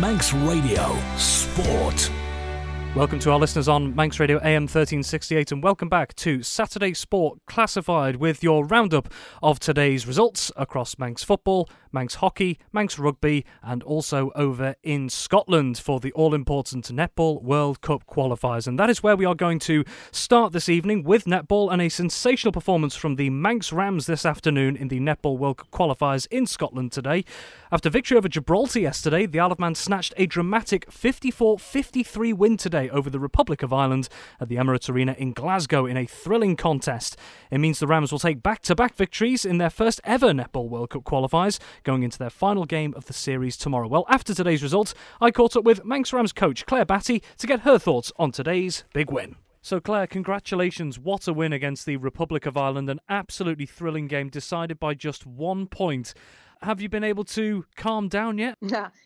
Manx Radio Sport. Welcome to our listeners on Manx Radio AM 1368 and welcome back to Saturday Sport Classified with your roundup of today's results across Manx football, Manx hockey, Manx rugby and also over in Scotland for the all-important Netball World Cup qualifiers. And that is where we are going to start this evening with netball and a sensational performance from the Manx Rams this afternoon in the Netball World Cup qualifiers in Scotland today. After victory over Gibraltar yesterday, the Isle of Man snatched a dramatic 54-53 win today over the Republic of Ireland at the Emirates Arena in Glasgow in a thrilling contest. It means the Rams will take back-to-back victories in their first ever Netball World Cup qualifiers, going into their final game of the series tomorrow. Well, after today's results, I caught up with Manx Rams coach Claire Batty to get her thoughts on today's big win. So Claire, congratulations. What a win against the Republic of Ireland. An absolutely thrilling game decided by just 1 point. Have you been able to calm down yet?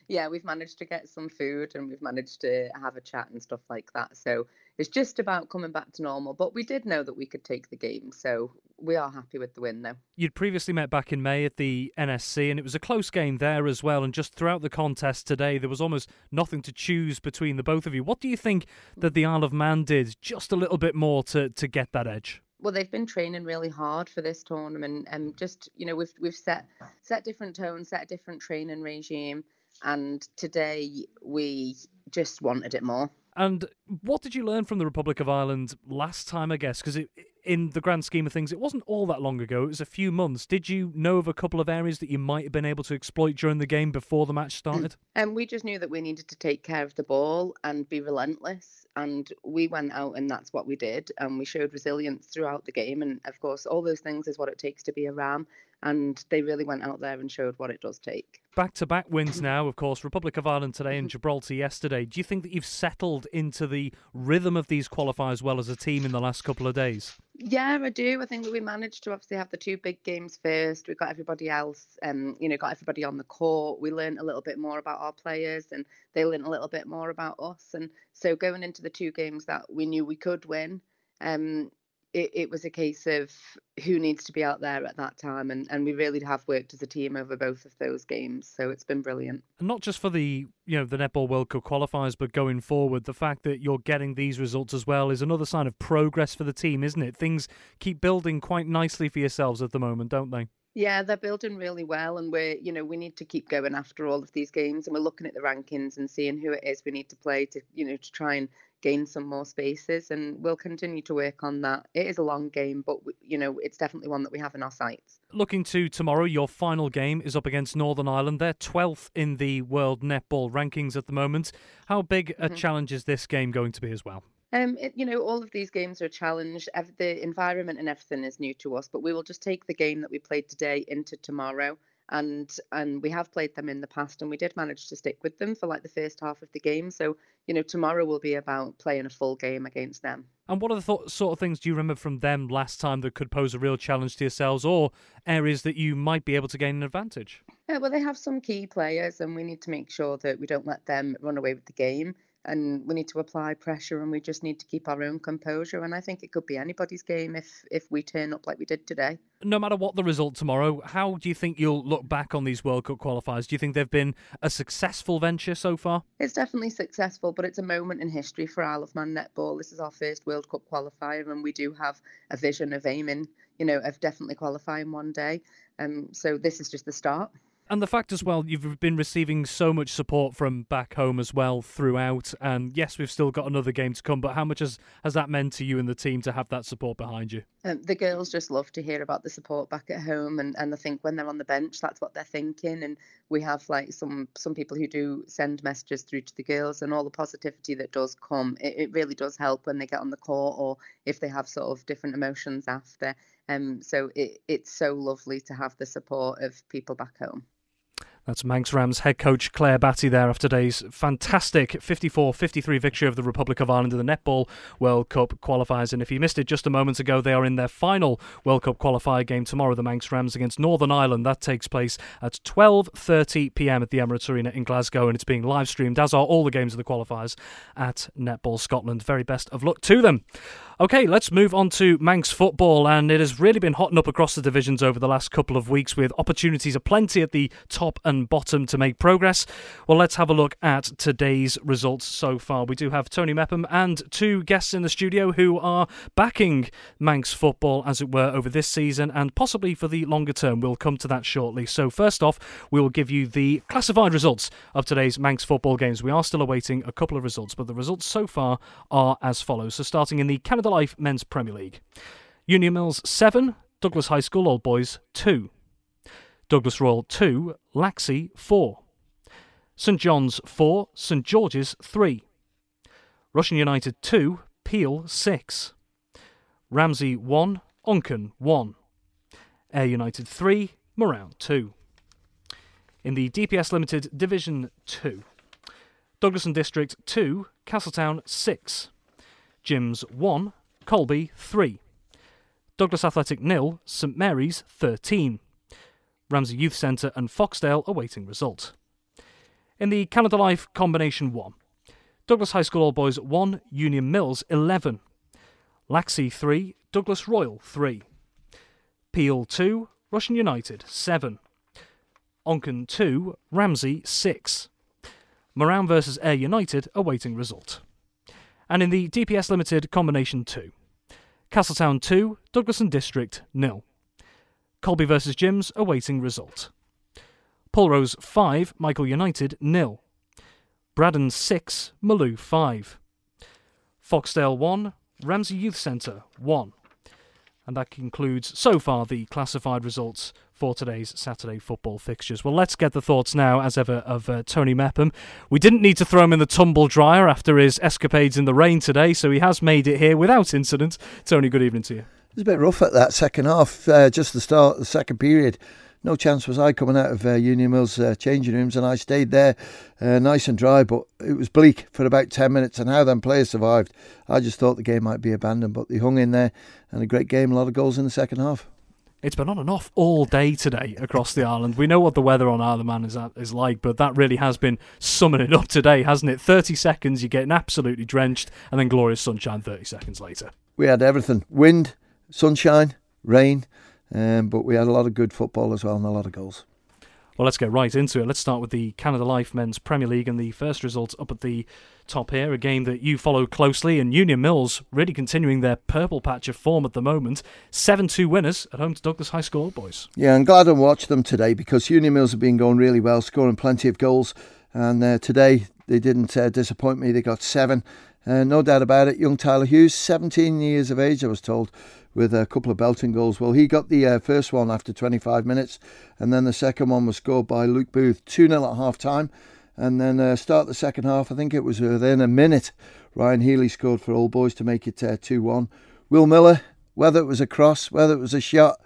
Yeah, we've managed to get some food and we've managed to have a chat and stuff like that. So it's just about coming back to normal. But we did know that we could take the game, so we are happy with the win though. You'd previously met back in May at the NSC and it was a close game there as well. And just throughout the contest today, there was almost nothing to choose between the both of you. What do you think that the Isle of Man did just a little bit more to get that edge? Well, they've been training really hard for this tournament and just, you know, we've set different tones, set a different training regime, and today we just wanted it more. And what did you learn from the Republic of Ireland last time, I guess? Because in the grand scheme of things, it wasn't all that long ago. It was a few months. Did you know of a couple of areas that you might have been able to exploit during the game before the match started? We just knew that we needed to take care of the ball and be relentless. And we went out and that's what we did. And we showed resilience throughout the game. And of course, all those things is what it takes to be a Ram. And they really went out there and showed what it does take. Back-to-back wins now, of course, Republic of Ireland today and Gibraltar yesterday. Do you think that you've settled into the rhythm of these qualifiers well as a team in the last couple of days? Yeah, I do. I think that we managed to obviously have the two big games first. We got everybody else, got everybody on the court. We learned a little bit more about our players and they learned a little bit more about us. And so going into the two games that we knew we could win, it was a case of who needs to be out there at that time. And we really have worked as a team over both of those games. So it's been brilliant. And not just for the Netball World Cup qualifiers, but going forward, the fact that you're getting these results as well is another sign of progress for the team, isn't it? Things keep building quite nicely for yourselves at the moment, don't they? Yeah, they're building really well. And we need to keep going after all of these games. And we're looking at the rankings and seeing who it is we need to play to try and gain some more spaces, and we'll continue to work on that. It is a long game, but it's definitely one that we have in our sights. Looking to tomorrow, your final game is up against Northern Ireland. They're 12th in the world netball rankings at the moment. How big a challenge is this game going to be as well? All of these games are a challenge. The environment and everything is new to us, but we will just take the game that we played today into tomorrow. And we have played them in the past and we did manage to stick with them for the first half of the game. So, tomorrow will be about playing a full game against them. And what are the sort of things do you remember from them last time that could pose a real challenge to yourselves or areas that you might be able to gain an advantage? Yeah, well, they have some key players and we need to make sure that we don't let them run away with the game. And we need to apply pressure and we just need to keep our own composure. And I think it could be anybody's game if we turn up like we did today. No matter what the result tomorrow, how do you think you'll look back on these World Cup qualifiers? Do you think they've been a successful venture so far? It's definitely successful, but it's a moment in history for Isle of Man netball. This is our first World Cup qualifier and we do have a vision of aiming, of definitely qualifying one day. So this is just the start. And the fact as well, you've been receiving so much support from back home as well throughout. And yes, we've still got another game to come, but how much has that meant to you and the team to have that support behind you? The girls just love to hear about the support back at home. And I think when they're on the bench, that's what they're thinking. And we have some people who do send messages through to the girls and all the positivity that does come. It really does help when they get on the court or if they have sort of different emotions after. So it's so lovely to have the support of people back home. That's Manx Rams head coach Claire Batty there after today's fantastic 54-53 victory over the Republic of Ireland in the Netball World Cup qualifiers. And if you missed it just a moment ago, they are in their final World Cup qualifier game tomorrow, the Manx Rams against Northern Ireland. That takes place at 12:30pm at the Emirates Arena in Glasgow, and it's being live streamed, as are all the games of the qualifiers, at Netball Scotland. Very best of luck to them. OK, let's move on to Manx football, and it has really been hotting up across the divisions over the last couple of weeks with opportunities aplenty at the top and bottom to make progress. Well, let's have a look at today's results so far. We do have Tony Mepham and two guests in the studio who are backing Manx football, as it were, over this season and possibly for the longer term. We'll come to that shortly. So first off, we will give you the classified results of today's Manx football games. We are still awaiting a couple of results, but the results so far are as follows. So starting in the Canada Life Men's Premier League. Union Mills 7, Douglas High School Old Boys 2. Douglas Royal 2, Laxey 4. St John's 4, St George's 3. Russian United 2, Peel 6. Ramsey 1, Onken 1. Ayr United 3, Morown 2. In the DPS Limited Division 2. Douglason District 2, Castletown 6. Gyms 1, Colby 3. Douglas Athletic 0, St Mary's 13. Ramsey Youth Centre and Foxdale awaiting result. In the Canada Life Combination 1. Douglas High School Old Boys 1, Union Mills 11. Laxey 3, Douglas Royal 3. Peel 2, Russian United 7. Onken 2, Ramsey 6. Morown vs Ayr United awaiting result. And in the DPS Limited Combination 2. Castletown 2, Douglason District 0. Colby vs Gyms awaiting result. Polrose 5, Michael United 0. Braddon 6, Maloo 5. Foxdale 1, Ramsey Youth Centre 1. And that concludes, so far, the classified results for today's Saturday football fixtures. Well, let's get the thoughts now, as ever, of Tony Mepham. We didn't need to throw him in the tumble dryer after his escapades in the rain today, so he has made it here without incident. Tony, good evening to you. It was a bit rough at that second half, just the start of the second period. No chance was I coming out of Union Mills changing rooms, and I stayed there nice and dry, but it was bleak for about 10 minutes, and how them players survived, I just thought the game might be abandoned, but they hung in there, and a great game, a lot of goals in the second half. It's been on and off all day today across the island. We know what the weather on Isle of Man is like, but that really has been summing it up today, hasn't it? 30 seconds, you're getting absolutely drenched, and then glorious sunshine 30 seconds later. We had everything. Wind, sunshine, rain, but we had a lot of good football as well and a lot of goals. Well, let's get right into it. Let's start with the Canada Life Men's Premier League and the first result up at the top here, a game that you follow closely, and Union Mills really continuing their purple patch of form at the moment. 7-2 winners at home to Douglas High School Boys. Yeah, I'm glad I watched them today because Union Mills have been going really well, scoring plenty of goals, and today they didn't disappoint me. They got 7. No doubt about it, young Tyler Hughes, 17 years of age, I was told, with a couple of belting goals. Well, he got the first one after 25 minutes, and then the second one was scored by Luke Booth, 2-0 at half-time, and then start the second half, I think it was within a minute, Ryan Healy scored for Old Boys to make it 2-1. Will Miller, whether it was a cross, whether it was a shot,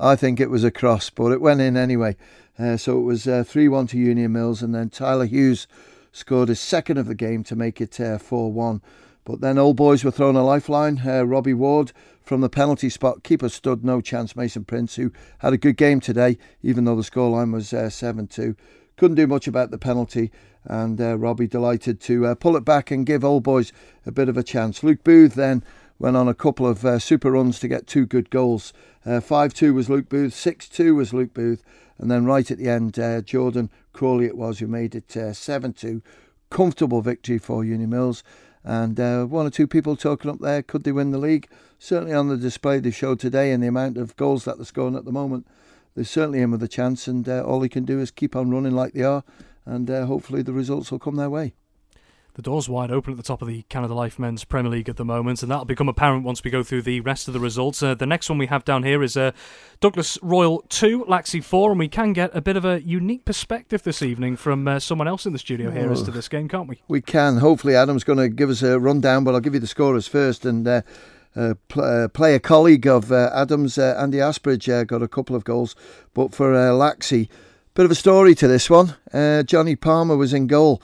I think it was a cross, but it went in anyway. So it was 3-1 to Union Mills, and then Tyler Hughes scored his second of the game to make it 4-1. But then Old Boys were thrown a lifeline. Robbie Ward from the penalty spot. Keeper stood no chance. Mason Prince, who had a good game today, even though the scoreline was 7-2. Couldn't do much about the penalty. And Robbie delighted to pull it back and give Old Boys a bit of a chance. Luke Booth then went on a couple of super runs to get two good goals. 5-2 was Luke Booth. 6-2 was Luke Booth. And then right at the end, Jordan Crawley it was who made it 7-2. Comfortable victory for Union Mills. And one or two people talking up there, could they win the league? Certainly on the display they showed today and the amount of goals that they're scoring at the moment, they're certainly in with a chance, and all they can do is keep on running like they are, and hopefully the results will come their way. The door's wide open at the top of the Canada Life Men's Premier League at the moment, and that'll become apparent once we go through the rest of the results. The next one we have down here is Douglas Royal 2, Laxey 4, and we can get a bit of a unique perspective this evening from someone else in the studio here as to this game, can't we? We can. Hopefully Adam's going to give us a rundown, but I'll give you the scorers first, and player colleague of Adam's, Andy Asbridge, got a couple of goals, but for Laxey, bit of a story to this one. Johnny Palmer was in goal.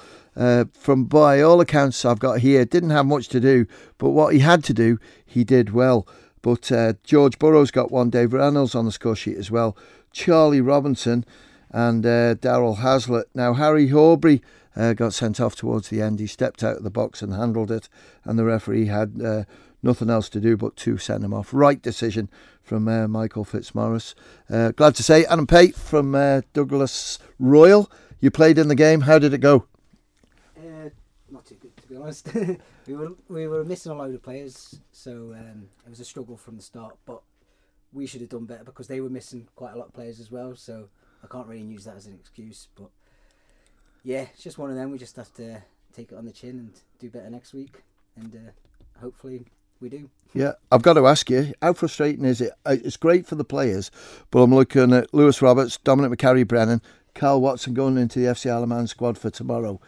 From by all accounts I've got here, didn't have much to do, but what he had to do, he did well. But George Burrows got one, Dave Reynolds on the score sheet as well, Charlie Robinson and Darrell Haslett. Now Harry Horbury got sent off towards the end. He stepped out of the box and handled it, and the referee had nothing else to do but to send him off. Right decision from Michael Fitzmaurice. Glad to say, Adam Pate from Douglas Royal, you played in the game. How did it go? Not too good, to be honest. we were missing a load of players, so it was a struggle from the start, but we should have done better because they were missing quite a lot of players as well, so I can't really use that as an excuse. But yeah, it's just one of them. We just have to take it on the chin and do better next week, and hopefully we do. Yeah, I've got to ask you, how frustrating is it? It's great for the players, but I'm looking at Lewis Roberts, Dominic McCarry-Brennan, Carl Watson going into the FC Isle of Man squad for tomorrow.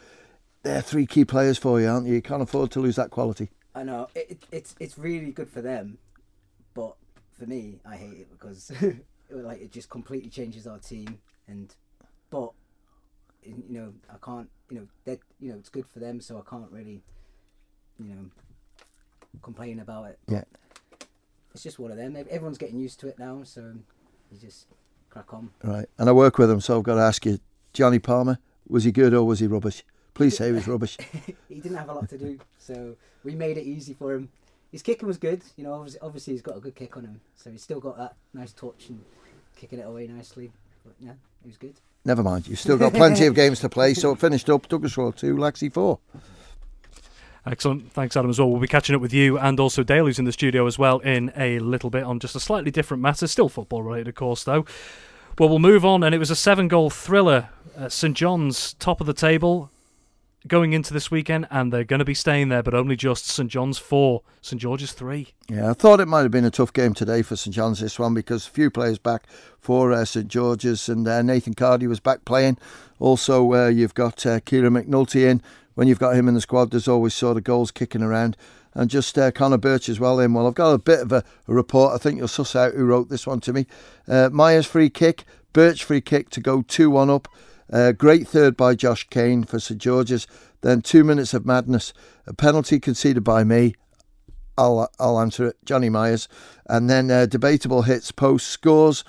They're three key players for you, aren't you? You can't afford to lose that quality. I know. It's really good for them, but for me, I hate it because it just completely changes our team. But I can't. It's good for them, so I can't really, complain about it. But yeah, it's just one of them. Everyone's getting used to it now, so you just crack on. Right, and I work with them, so I've got to ask you, Johnny Palmer, was he good or was he rubbish? Please say he was rubbish. He didn't have a lot to do, so we made it easy for him. His kicking was good, obviously he's got a good kick on him, so he's still got that nice touch and kicking it away nicely. But yeah, it was good. Never mind, you've still got plenty of games to play, so it finished up Douglas Royal 2, Laxey 4. Excellent. Thanks, Adam, as well. We'll be catching up with you and also Dale, who's in the studio as well, in a little bit on just a slightly different matter, still football related, of course, though. Well, we'll move on, and it was a 7-goal thriller. St John's top of the table going into this weekend, and they're going to be staying there, but only just. St John's 4, St George's 3. Yeah, I thought it might have been a tough game today for St John's, this one, because a few players back for St George's, and Nathan Cardy was back playing. Also, you've got Kieran McNulty in. When you've got him in the squad, there's always sort of goals kicking around. And just Connor Birch as well in. Well, I've got a bit of a report. I think you'll suss out who wrote this one to me. Myers free kick, Birch free kick to go 2-1 up. Great third by Josh Kane for St George's. Then 2 minutes of madness. A penalty conceded by me. I'll answer it. Johnny Myers. And then debatable hits, post, scores,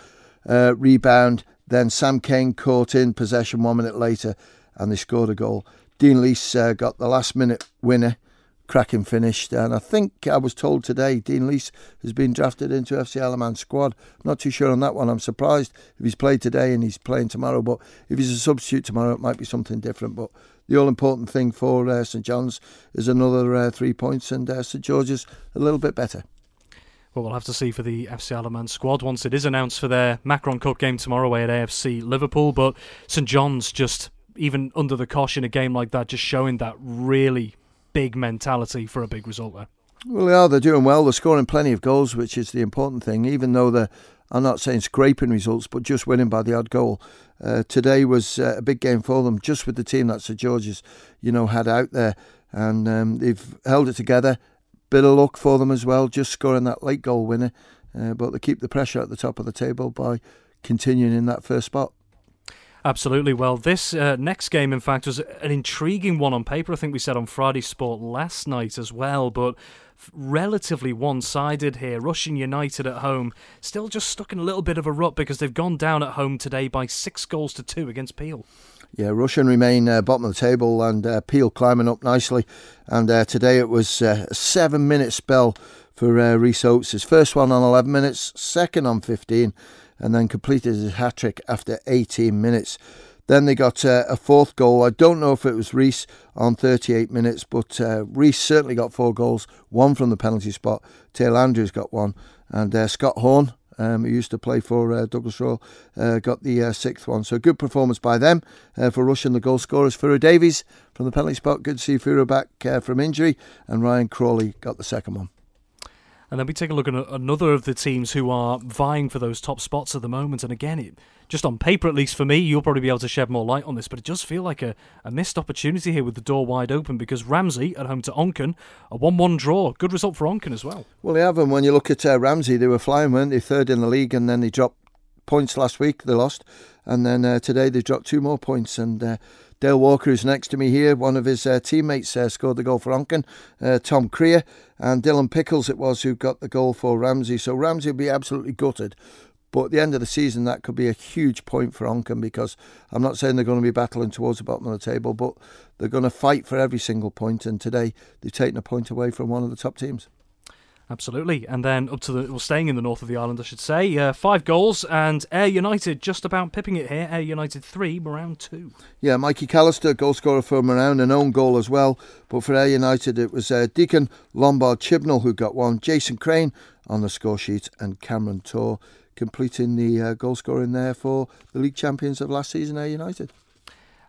rebound. Then Sam Kane caught in possession 1 minute later, and they scored a goal. Dean Lees got the last-minute winner, cracking finish. And I think I was told today Dean Lees has been drafted into FC Isle of Man squad. Not too sure on that one. I'm surprised if he's played today and he's playing tomorrow. But if he's a substitute tomorrow, it might be something different. But the all-important thing for St John's is another 3 points, and St George's a little bit better. Well, we'll have to see for the FC Isle of Man squad once it is announced for their Macron Cup game tomorrow away at AFC Liverpool. But St John's just, even under the cosh in a game like that, just showing that really big mentality for a big result there. Well, they are. They're doing well. They're scoring plenty of goals, which is the important thing, even though they're, I'm not saying scraping results, but just winning by the odd goal. Today was a big game for them, just with the team that St George's, had out there. And they've held it together. Bit of luck for them as well, just scoring that late goal winner. But they keep the pressure at the top of the table by continuing in that first spot. Absolutely. Well, this next game, in fact, was an intriguing one on paper. I think we said on Friday Sport last night as well, but relatively one-sided here. Rushden United at home, still just stuck in a little bit of a rut because they've gone down at home today by 6-2 against Peel. Yeah, Rushden remain bottom of the table, and Peel climbing up nicely. And today it was a 7-minute spell for Rhys Oates. His first one on 11 minutes, second on 15, and then completed his hat-trick after 18 minutes. Then they got a fourth goal. I don't know if it was Rhys on 38 minutes, but Rhys certainly got 4 goals, one from the penalty spot. Taylor Andrews got one, and Scott Horn, who used to play for Douglas Royal, got the 6th one. So good performance by them. For Rushden, the goal scorers, Furo Davies from the penalty spot. Good to see Furo back from injury, and Ryan Crawley got the 2nd one. And then we take a look at another of the teams who are vying for those top spots at the moment. And again, just on paper, at least for me, you'll probably be able to shed more light on this, but it does feel like a missed opportunity here with the door wide open, because Ramsey at home to Onken, a 1-1 draw. Good result for Onken as well. Well, they have, and when you look at Ramsey, they were flying, weren't they? 3rd in the league, and then they dropped points last week. They lost. And then today they dropped 2 more points, and Dale Walker, who's next to me here, one of his teammates, scored the goal for Onken. Tom Creer and Dylan Pickles it was who got the goal for Ramsey. So Ramsey will be absolutely gutted. But at the end of the season, that could be a huge point for Onken, because I'm not saying they're going to be battling towards the bottom of the table, but they're going to fight for every single point. And today, they've taken a point away from one of the top teams. Absolutely. And then up to the, well, staying in the north of the island, I should say, 5 goals, and Ayr United just about pipping it here. Ayr United 3, Morown 2. Yeah, Mikey Callister, goal scorer for Morown, an own goal as well. But for Ayr United, it was Deacon Lombard Chibnall who got one, Jason Crane on the score sheet, and Cameron Tor completing the goal scoring there for the league champions of last season, Ayr United.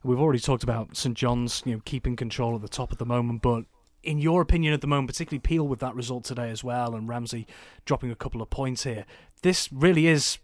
We've already talked about St John's, you know, keeping control at the top at the moment, but in your opinion at the moment, particularly Peel with that result today as well, and Ramsey dropping a couple of points here, this really is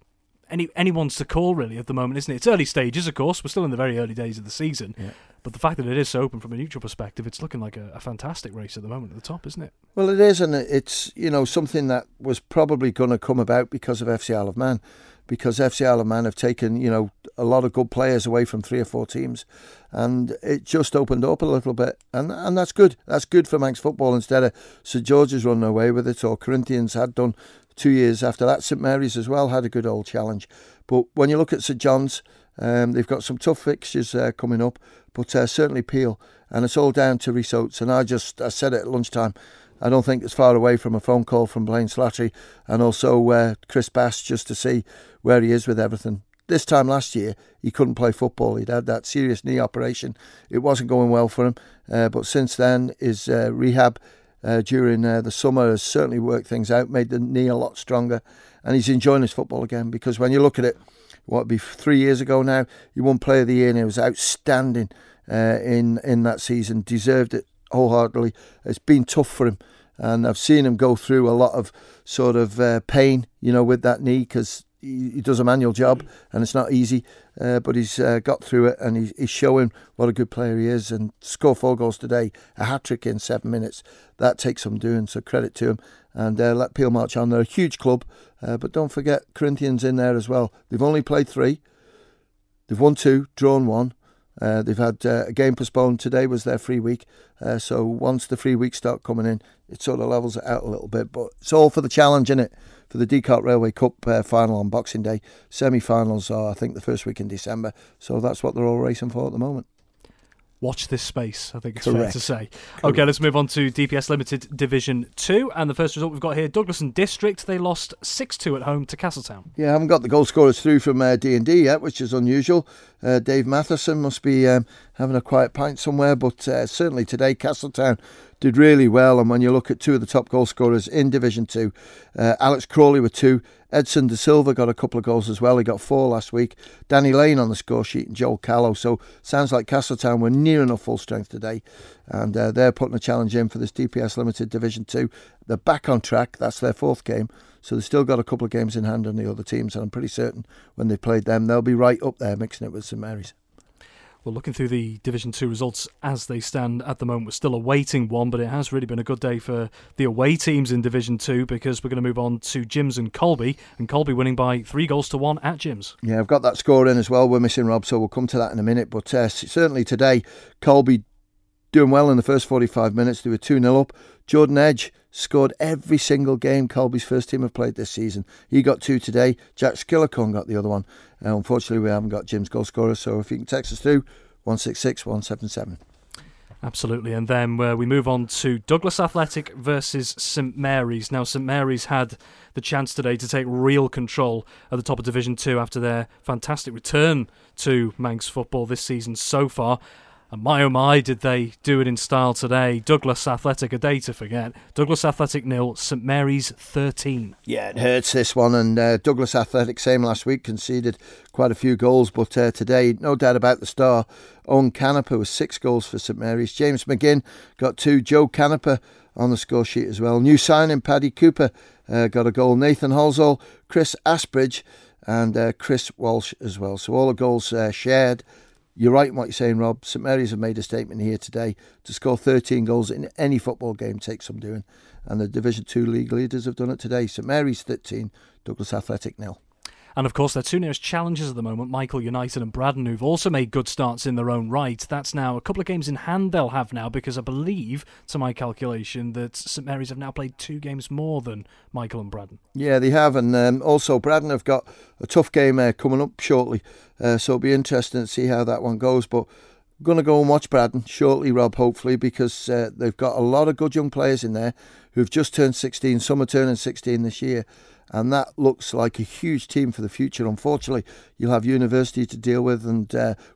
anyone's to call really at the moment, isn't it? It's early stages, of course. We're still in the very early days of the season. Yeah. But the fact that it is so open from a neutral perspective, it's looking like a fantastic race at the moment at the top, isn't it? Well, it is, and it's, you know, something that was probably going to come about because of FC Isle of Man, because FC Isle of Man have taken, you know, a lot of good players away from 3 or 4 teams, and it just opened up a little bit, and that's good. That's good for Manx football. Instead of St George's running away with it, or Corinthians had done 2 years after that, St Mary's as well had a good old challenge. But when you look at St John's, they've got some tough fixtures coming up, but certainly Peel, and it's all down to Rhys Oates. And I said it at lunchtime, I don't think it's far away from a phone call from Blaine Slattery and also Chris Bass, just to see where he is with everything. This time last year, he couldn't play football. He'd had that serious knee operation. It wasn't going well for him. But since then, his rehab during the summer has certainly worked things out, made the knee a lot stronger. And he's enjoying his football again, because when you look at it, what would be 3 years ago now, he won Player of the Year, and he was outstanding in that season. Deserved it wholeheartedly. It's been tough for him, and I've seen him go through a lot of sort of pain, you know, with that knee, because he does a manual job and it's not easy, but he's got through it, and he's showing what a good player he is, and score 4 goals today, a hat-trick in 7 minutes. That takes some doing, so credit to him. And let Peel march on. They're a huge club, but don't forget Corinthians in there as well. They've only played 3. They've won 2, drawn 1. They've had a game postponed. Today was their free week, so once the free weeks start coming in, it sort of levels it out a little bit. But it's all for the challenge, isn't it, for the Decart Railway Cup final on Boxing Day. Semi-finals are, I think, the first week in December, so that's what they're all racing for at the moment. Watch this space, I think it's fair to say. Correct. Okay, let's move on to DPS Limited Division 2, and the first result we've got here, Douglas and District, they lost 6-2 at home to Castletown. Yeah, I haven't got the goal scorers through from D&D yet, which is unusual. Dave Matheson must be having a quiet pint somewhere, but certainly today Castletown did really well. And when you look at 2 of the top goal scorers in Division 2, Alex Crawley with 2, Edson De Silva got a couple of goals as well, he got 4 last week, Danny Lane on the score sheet, and Joel Callow. So sounds like Castletown were near enough full strength today, and they're putting a challenge in for this DPS Limited Division 2. They're back on track, that's their 4th game, so they've still got a couple of games in hand on the other teams, and I'm pretty certain when they've played them, they'll be right up there mixing it with St Mary's. Well, looking through the Division 2 results as they stand at the moment, we're still awaiting one, but it has really been a good day for the away teams in Division 2, because we're going to move on to Jims and Colby winning by 3-1 at Jims. Yeah, I've got that score in as well. We're missing Rob, so we'll come to that in a minute. But certainly today, Colby doing well in the first 45 minutes. They were 2-0 up. Jordan Edge scored every single game Colby's first team have played this season. He got 2 today. Jack Skillicone got the other one. Unfortunately, we haven't got Jim's goal scorer, so if you can text us through, 166 177. Absolutely, and then we move on to Douglas Athletic versus St Mary's. Now, St Mary's had the chance today to take real control at the top of Division 2 after their fantastic return to Manx football this season so far. And my oh my, did they do it in style today. Douglas Athletic, a day to forget. Douglas Athletic 0, St Mary's 13. Yeah, it hurts this one, and Douglas Athletic, same last week, conceded quite a few goals, but today, no doubt about the star, Owen Canepa with 6 goals for St Mary's. James McGinn got 2, Joe Canepa on the score sheet as well. New signing Paddy Cooper got a goal, Nathan Halsall, Chris Asbridge and Chris Walsh as well. So all the goals shared. You're right in what you're saying, Rob. St Mary's have made a statement here today. To score 13 goals in any football game takes some doing. And the Division 2 league leaders have done it today. St Mary's 13, Douglas Athletic 0. And of course, their 2 nearest challenges at the moment, Michael United and Braddon, who've also made good starts in their own right. That's now a couple of games in hand they'll have now, because I believe, to my calculation, that St Mary's have now played 2 games more than Michael and Braddon. Yeah, they have, and also Braddon have got a tough game coming up shortly, so it'll be interesting to see how that one goes. But Going to go and watch Braddon shortly, Rob, hopefully, because they've got a lot of good young players in there who've just turned 16. Some are turning 16 this year, and that looks like a huge team for the future. Unfortunately, you'll have university to deal with and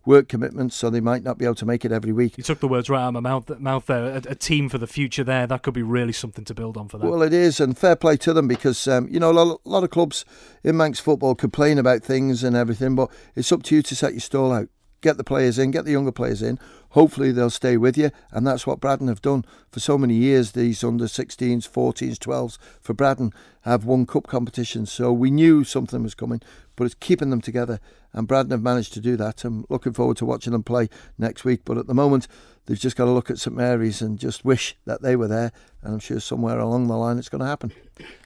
work commitments, so they might not be able to make it every week. You took the words right out of my mouth there. A team for the future there, that could be really something to build on for them. Well, it is, and fair play to them, because a lot of clubs in Manx football complain about things and everything, but it's up to you to set your stall out. Get the players in, get the younger players in. Hopefully they'll stay with you, and that's what Braddon have done for so many years. These under-16s, 14s, 12s for Braddon have won cup competitions, so we knew something was coming, but it's keeping them together, and Braddon have managed to do that. I'm looking forward to watching them play next week, but at the moment they've just got to look at St Mary's and just wish that they were there, and I'm sure somewhere along the line it's going to happen.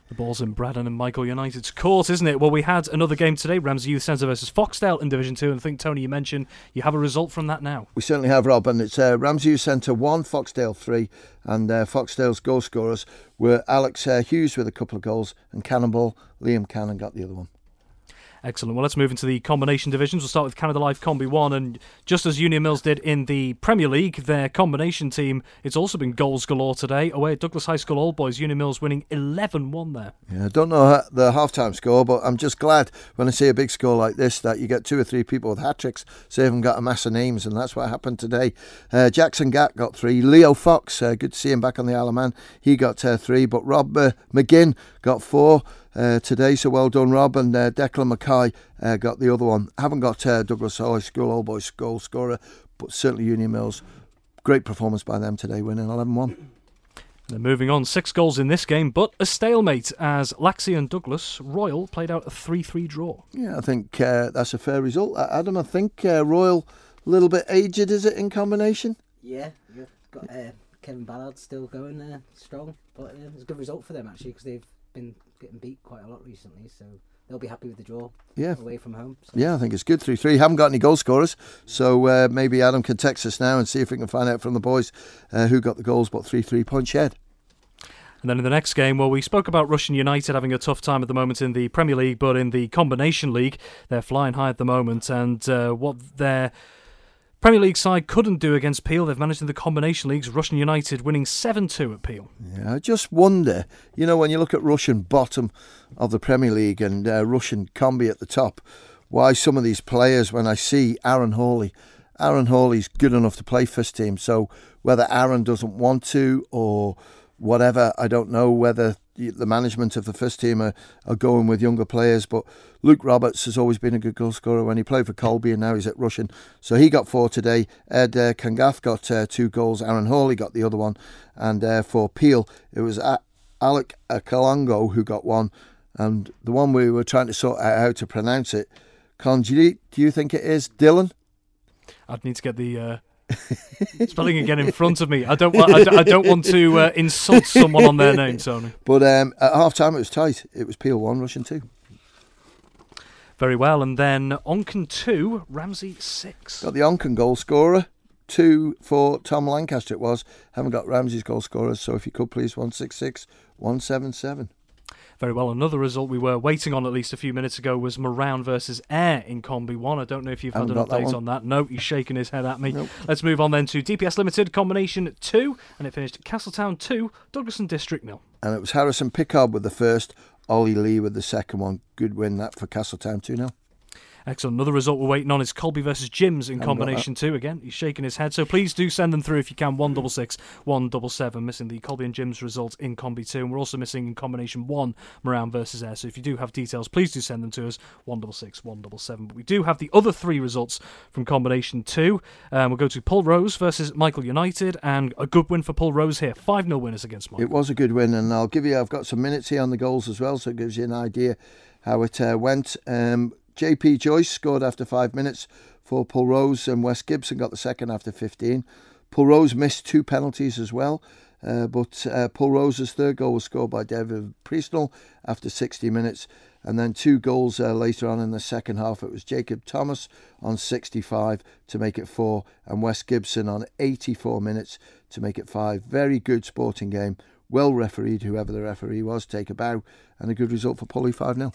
The ball's in Braddon and Michael United's court, isn't it? Well, we had another game today, Rams Youth Centre versus Foxdale in Division 2, and I think, Tony, you mentioned you have a result from that now. We certainly have, Rob, and it's Rams Youth Centre 1, Foxdale 3, and Foxdale's goal scorers were Alex Hughes with a couple of goals, and Cannonball, Liam Cannon got the other one. Excellent. Well, let's move into the combination divisions. We'll start with Canada Life Combi 1, and just as Union Mills did in the Premier League, their combination team, it's also been goals galore today. Away at Douglas High School Old Boys, Union Mills winning 11-1 there. Yeah, I don't know the half-time score, but I'm just glad when I see a big score like this that you get two or three people with hat-tricks, so they haven't got a mass of names, and that's what happened today. Jackson Gatt got 3. Leo Fox, good to see him back on the Isle of Man, he got 3, but Rob McGinn got 4. Today, so well done, Rob, and Declan Mackay got the other one. Haven't got Douglas High School Old Boys goal scorer, but certainly Union Mills, great performance by them today, winning 11-1. They're moving on, 6 goals in this game, but a stalemate as Laxey and Douglas Royal played out a 3-3 draw. Yeah, I think that's a fair result, Adam. I think Royal a little bit aged, is it, in combination? Yeah, you've got Kevin Ballard still going there, strong, but it's a good result for them actually, because they've been getting beat quite a lot recently, so they'll be happy with the draw away from home. So. Yeah, I think it's good. 3-3. Haven't got any goal scorers, so maybe Adam can text us now and see if we can find out from the boys who got the goals, but 3-3 Punch Head. And then in the next game, well, we spoke about Russian United having a tough time at the moment in the Premier League, but in the Combination League, they're flying high at the moment, and what their Premier League side couldn't do against Peel, they've managed in the Combination Leagues. Russian United winning 7-2 at Peel. Yeah, I just wonder, when you look at Russian bottom of the Premier League and Russian Combi at the top, why some of these players, when I see Aaron Hawley's good enough to play first team, so whether Aaron doesn't want to or whatever, I don't know whether the management of the first team are going with younger players, but Luke Roberts has always been a good goal scorer when he played for Colby, and now he's at Russian, so he got 4 today. Ed Kangath got 2 goals, Aaron Hawley got the other one, and for Peel it was Alec Kalango who got 1, and the one we were trying to sort out how to pronounce it, Conjit, do you think it is, Dylan? I'd need to get the spelling again in front of me. I don't want to insult someone on their name, Tony. But at half time it was tight. It was Peel 1, Russian 2. Very well, and then Onken 2, Ramsey 6. Got the Onken goal scorer, 2 for Tom Lancaster it was. Haven't got Ramsey's goal scorers, so if you could please, 166, 177. Very well, another result we were waiting on at least a few minutes ago was Maroun versus Ayr in Combi 1. I don't know if you've had an update on that. No, he's shaking his head at me. Nope. Let's move on then to DPS Limited, Combination 2, and it finished Castletown 2, Douglaston District 0. And it was Harrison Pickard with the first, Ollie Lee with the second one. Good win that for Castletown 2-0. Excellent. Another result we're waiting on is Colby versus Jims in Combination 2. Again, he's shaking his head. So please do send them through if you can. 166, 177. Missing the Colby and Jims result in Combi 2. And we're also missing in Combination 1, Moran versus Air. So if you do have details, please do send them to us. 166, 177. But we do have the other 3 results from Combination 2. We'll go to Paul Rose versus Michael United. And a good win for Paul Rose here. 5-0 winners against Michael. It was a good win. And I've got some minutes here on the goals as well. So it gives you an idea how it went. JP Joyce scored after 5 minutes for Paul Rose, and Wes Gibson got the second after 15. Paul Rose missed 2 penalties as well, but Paul Rose's third goal was scored by David Priestnell after 60 minutes, and then 2 goals later on in the second half. It was Jacob Thomas on 65 to make it 4, and Wes Gibson on 84 minutes to make it 5. Very good sporting game, well refereed, whoever the referee was, take a bow, and a good result for Polly 5-0.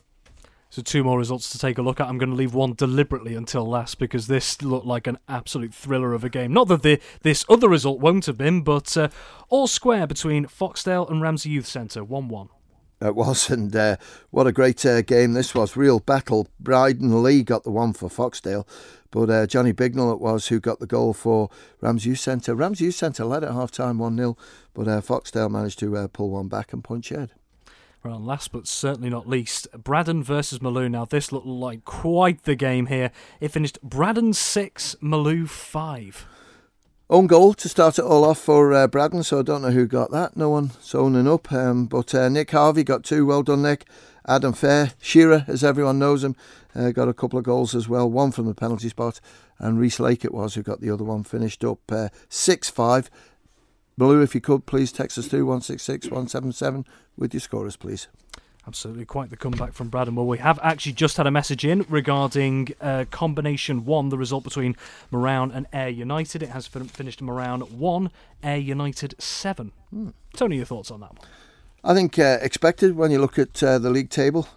So two more results to take a look at. I'm going to leave one deliberately until last because this looked like an absolute thriller of a game. Not that this other result won't have been, but all square between Foxdale and Ramsey Youth Centre, 1-1. It was, and what a great game this was. Real battle. Bryden Lee got the one for Foxdale, but Johnny Bignell it was who got the goal for Rams Youth Centre. Rams Youth Centre led at half-time 1-0, but Foxdale managed to pull one back and punch ahead. Well, and last but certainly not least, Braddon versus Maloo. Now, this looked like quite the game here. It finished Braddon 6, Maloo 5. Own goal to start it all off for Braddon, so I don't know who got that. No one's owning up. But Nick Harvey got two. Well done, Nick. Adam Fair, Shearer, as everyone knows him, got a couple of goals as well. One from the penalty spot, and Rhys Lake it was who got the other one. Finished up 6-5. Blue, if you could, please text us through 166 177 with your scorers, please. Absolutely, quite the comeback from Braddon. Well, we have actually just had a message in regarding Combination 1, the result between Moran and Ayr United. It has finished Moran 1, Ayr United 7. Tony, your thoughts on that one? I think expected when you look at the league table.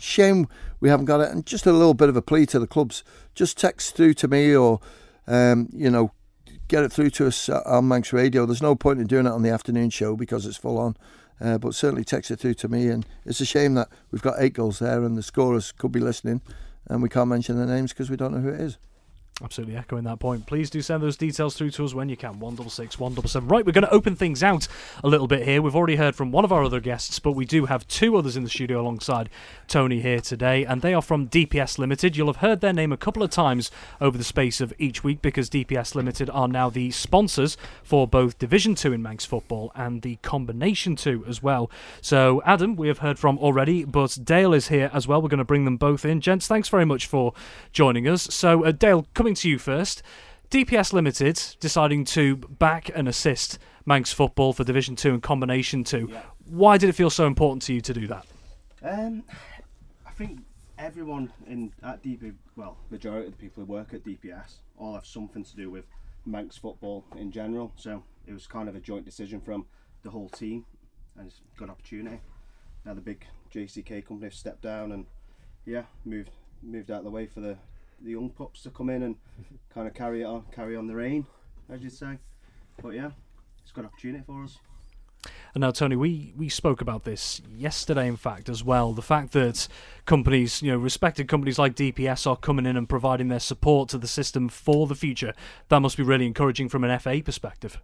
Shame we haven't got it. And just a little bit of a plea to the clubs. Just text through to me or, get it through to us on Manx Radio. There's no point in doing it on the afternoon show because it's full on. But certainly text it through to me, and it's a shame that we've got 8 goals there and the scorers could be listening and we can't mention their names because we don't know who it is. Absolutely echoing that point. Please do send those details through to us when you can. 166 177. Right, we're going to open things out a little bit here. We've already heard from one of our other guests, but we do have two others in the studio alongside Tony here today, and they are from DPS Limited. You'll have heard their name a couple of times over the space of each week because DPS Limited are now the sponsors for both Division 2 in Manx football and the Combination 2 as well. So, Adam, we have heard from already, but Dale is here as well. We're going to bring them both in. Gents, thanks very much for joining us. So, Dale, coming to you first, DPS Limited deciding to back and assist Manx football for Division 2 and Combination 2. Yeah. Why did it feel so important to you to do that? I think everyone at DP, majority of the people who work at DPS all have something to do with Manx football in general, so it was kind of a joint decision from the whole team, and it's a good opportunity. Now the big JCK company stepped down and moved out of the way for the young pups to come in and kind of carry on the reign, as you'd say. But yeah, it's a good opportunity for us. And now, Tony, we spoke about this yesterday, in fact, as well. The fact that companies, respected companies like DPS are coming in and providing their support to the system for the future, that must be really encouraging from an FA perspective.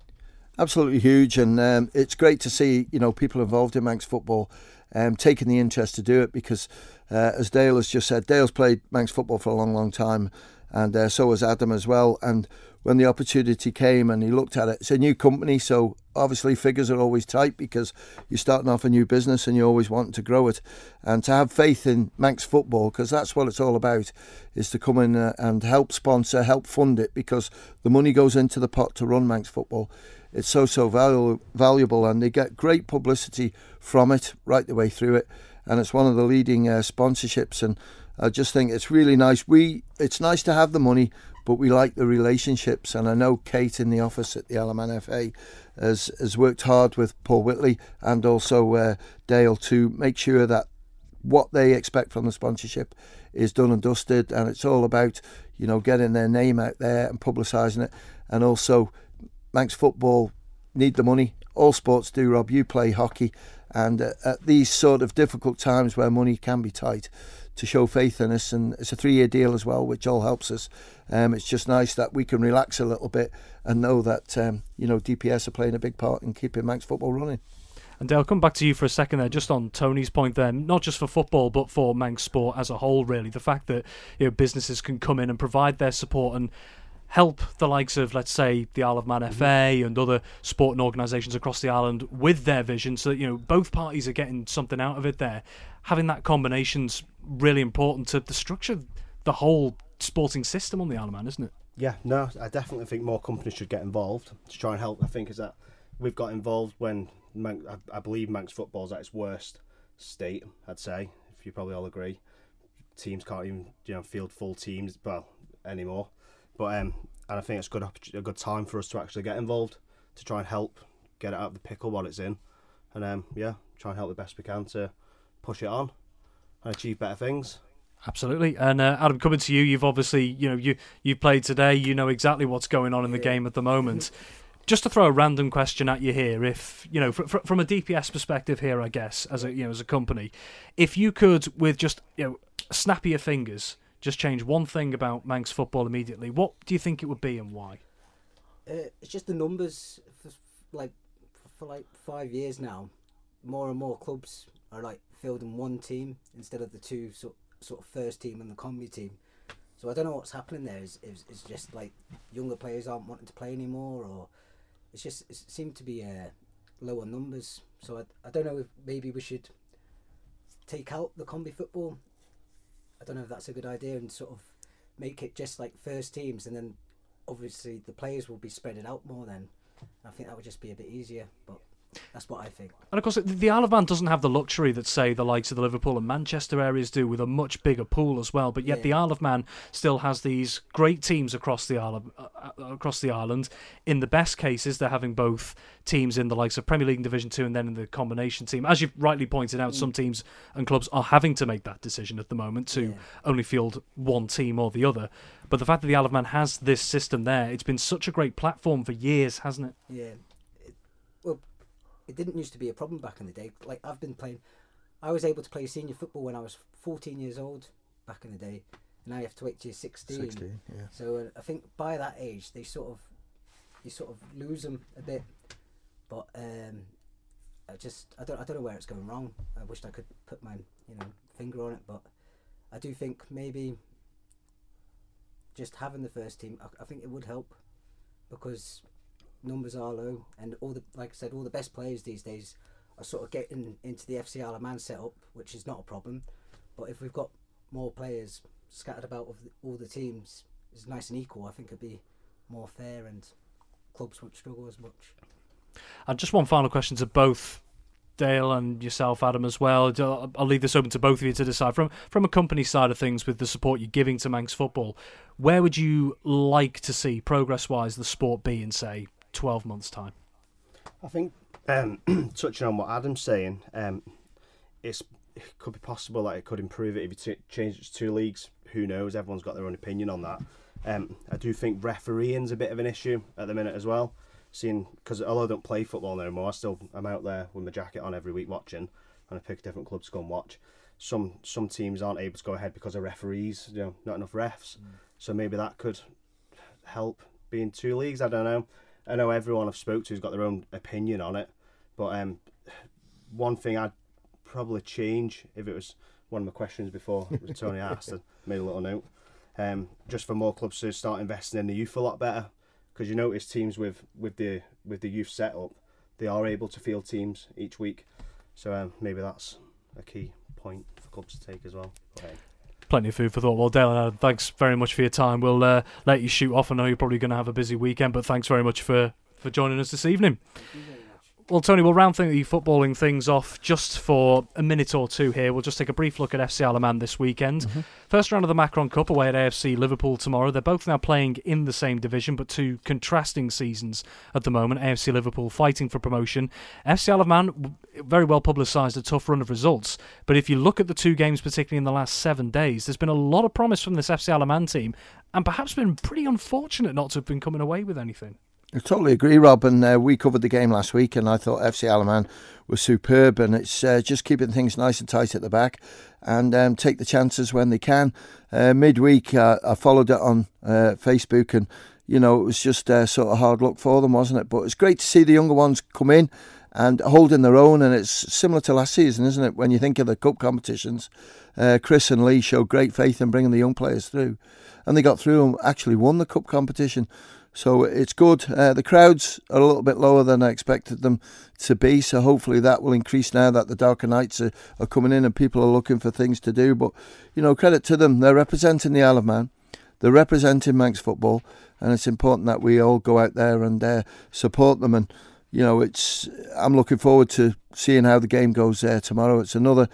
Absolutely huge, and it's great to see people involved in Manx football taking the interest to do it because, as Dale has just said, Dale's played Manx football for a long, long time, and so has Adam as well. And when the opportunity came and he looked at it, it's a new company, so obviously figures are always tight because you're starting off a new business and you always want to grow it. And to have faith in Manx football, because that's what it's all about, is to come in and help sponsor, help fund it, because the money goes into the pot to run Manx football. It's so valuable, and they get great publicity from it right the way through it, and it's one of the leading sponsorships, and I just think it's really nice. It's nice to have the money, but we like the relationships, and I know Kate in the office at the Isle of Man FA has worked hard with Paul Whitley and also Dale to make sure that what they expect from the sponsorship is done and dusted, and it's all about getting their name out there and publicising it, and also Manx football need the money. All sports do, Rob. You play hockey. And at these sort of difficult times where money can be tight, to show faith in us. And it's a 3-year deal as well, which all helps us. It's just nice that we can relax a little bit and know that, DPS are playing a big part in keeping Manx football running. And Dale, come back to you for a second there, just on Tony's point there, not just for football, but for Manx sport as a whole, really. The fact that businesses can come in and provide their support and help the likes of, let's say, the Isle of Man FA and other sporting organisations across the island with their vision so that, both parties are getting something out of it there. Having that combination's really important to the structure of the whole sporting system on the Isle of Man, isn't it? Yeah, no, I definitely think more companies should get involved to try and help. I think is that we've got involved when, I believe Manx football's at its worst state, I'd say, if you probably all agree. Teams can't even field full teams, anymore. But and I think it's a good time for us to actually get involved, to try and help get it out of the pickle what it's in, and try and help the best we can to push it on and achieve better things. Absolutely. And Adam, coming to you, you've obviously, you've played today, you know exactly what's going on in the game at the moment. Just to throw a random question at you here, if from a DPS perspective here, I guess, as a company, if you could, with just snap of your fingers, just change one thing about Manx football immediately, what do you think it would be and why? It's just the numbers. For 5 years now, more and more clubs are fielding one team instead of the two sort of first team and the combi team. So I don't know what's happening there. It's just younger players aren't wanting to play anymore, or it seemed to be low on numbers. So I don't know if maybe we should take out the combi football. I don't know if that's a good idea, and sort of make it just first teams, and then obviously the players will be spreading out more then. I think that would just be a bit easier, but that's what I think. And of course, the Isle of Man doesn't have the luxury that, say, the likes of the Liverpool and Manchester areas do, with a much bigger pool as well. But yet, the Isle of Man still has these great teams across the island. In the best cases, they're having both teams in the likes of Premier League and Division 2, and then in the combination team. As you've rightly pointed out, some teams and clubs are having to make that decision at the moment to only field one team or the other. But the fact that the Isle of Man has this system there, it's been such a great platform for years, hasn't it? Yeah. It didn't used to be a problem back in the day. I've been playing, I was able to play senior football when I was 14 years old back in the day. Now you have to wait till you're 16. 16, yeah. So I think by that age, you sort of lose them a bit. But I don't know where it's going wrong. I wished I could put my finger on it, but I do think maybe just having the first team, I think it would help, because numbers are low, and all the best players these days are sort of getting into the FC Isle of Man setup, which is not a problem. But if we've got more players scattered about of all the teams, it's nice and equal. I think it'd be more fair, and clubs won't struggle as much. And just one final question to both Dale and yourself, Adam, as well. I'll leave this open to both of you to decide. From a company side of things, with the support you're giving to Manx football, where would you like to see progress-wise the sport be in, say, 12 months' time? I think, touching on what Adam's saying, it could be possible that it could improve it if you change it to two leagues. Who knows? Everyone's got their own opinion on that. I do think refereeing's a bit of an issue at the minute as well. Because although I don't play football no more, I'm out there with my jacket on every week watching, and I pick a different club to go and watch. Some teams aren't able to go ahead because of referees, not enough refs. So maybe that could help being two leagues. I don't know. I know everyone I've spoke to has got their own opinion on it, but one thing I'd probably change, if it was one of my questions before Tony asked, I made a little note, just for more clubs to start investing in the youth a lot better, because you notice teams with the youth setup, they are able to field teams each week, so maybe that's a key point for clubs to take as well. Okay. Plenty of food for thought. Well, Dale and Adam, thanks very much for your time. We'll let you shoot off. I know you're probably going to have a busy weekend, but thanks very much for joining us this evening. Well, Tony, we'll round the footballing things off just for a minute or two here. We'll just take a brief look at FC Isle of Man this weekend. Mm-hmm. First round of the Macron Cup away at AFC Liverpool tomorrow. They're both now playing in the same division, but two contrasting seasons at the moment. AFC Liverpool fighting for promotion. FC Isle of Man, very well publicised, a tough run of results. But if you look at the two games, particularly in the last 7 days, there's been a lot of promise from this FC Isle of Man team, and perhaps been pretty unfortunate not to have been coming away with anything. I totally agree, Rob, and we covered the game last week, and I thought FC Isle of Man was superb, and it's just keeping things nice and tight at the back, and take the chances when they can. Midweek, I followed it on Facebook, and it was just sort of hard luck for them, wasn't it? But it's great to see the younger ones come in and holding their own, and it's similar to last season, isn't it? When you think of the cup competitions, Chris and Lee showed great faith in bringing the young players through, and they got through and actually won the cup competition. So it's good. The crowds are a little bit lower than I expected them to be, so hopefully that will increase now that the darker nights are coming in and people are looking for things to do. But, credit to them. They're representing the Isle of Man. They're representing Manx football, and it's important that we all go out there and support them. And, I'm looking forward to seeing how the game goes there tomorrow. It's another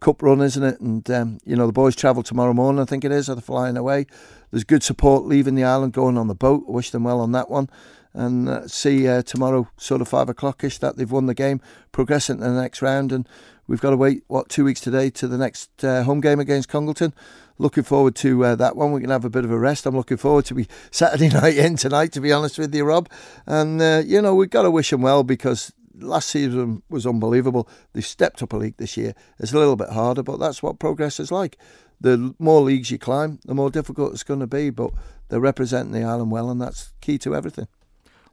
cup run, isn't it? And, the boys travel tomorrow morning, I think it is, are flying away. There's good support leaving the island, going on the boat. I wish them well on that one. and see tomorrow, sort of 5 o'clock-ish, that they've won the game, progressing to the next round. And we've got to wait, 2 weeks today to the next home game against Congleton. Looking forward to that one. We can have a bit of a rest. I'm looking forward to be Saturday night in tonight, to be honest with you, Rob. And, you know, we've got to wish them well, because last season was unbelievable. They've stepped up a league this year. It's a little bit harder, but that's what progress is like. The more leagues you climb, the more difficult it's going to be, but they're representing the island well, and that's key to everything.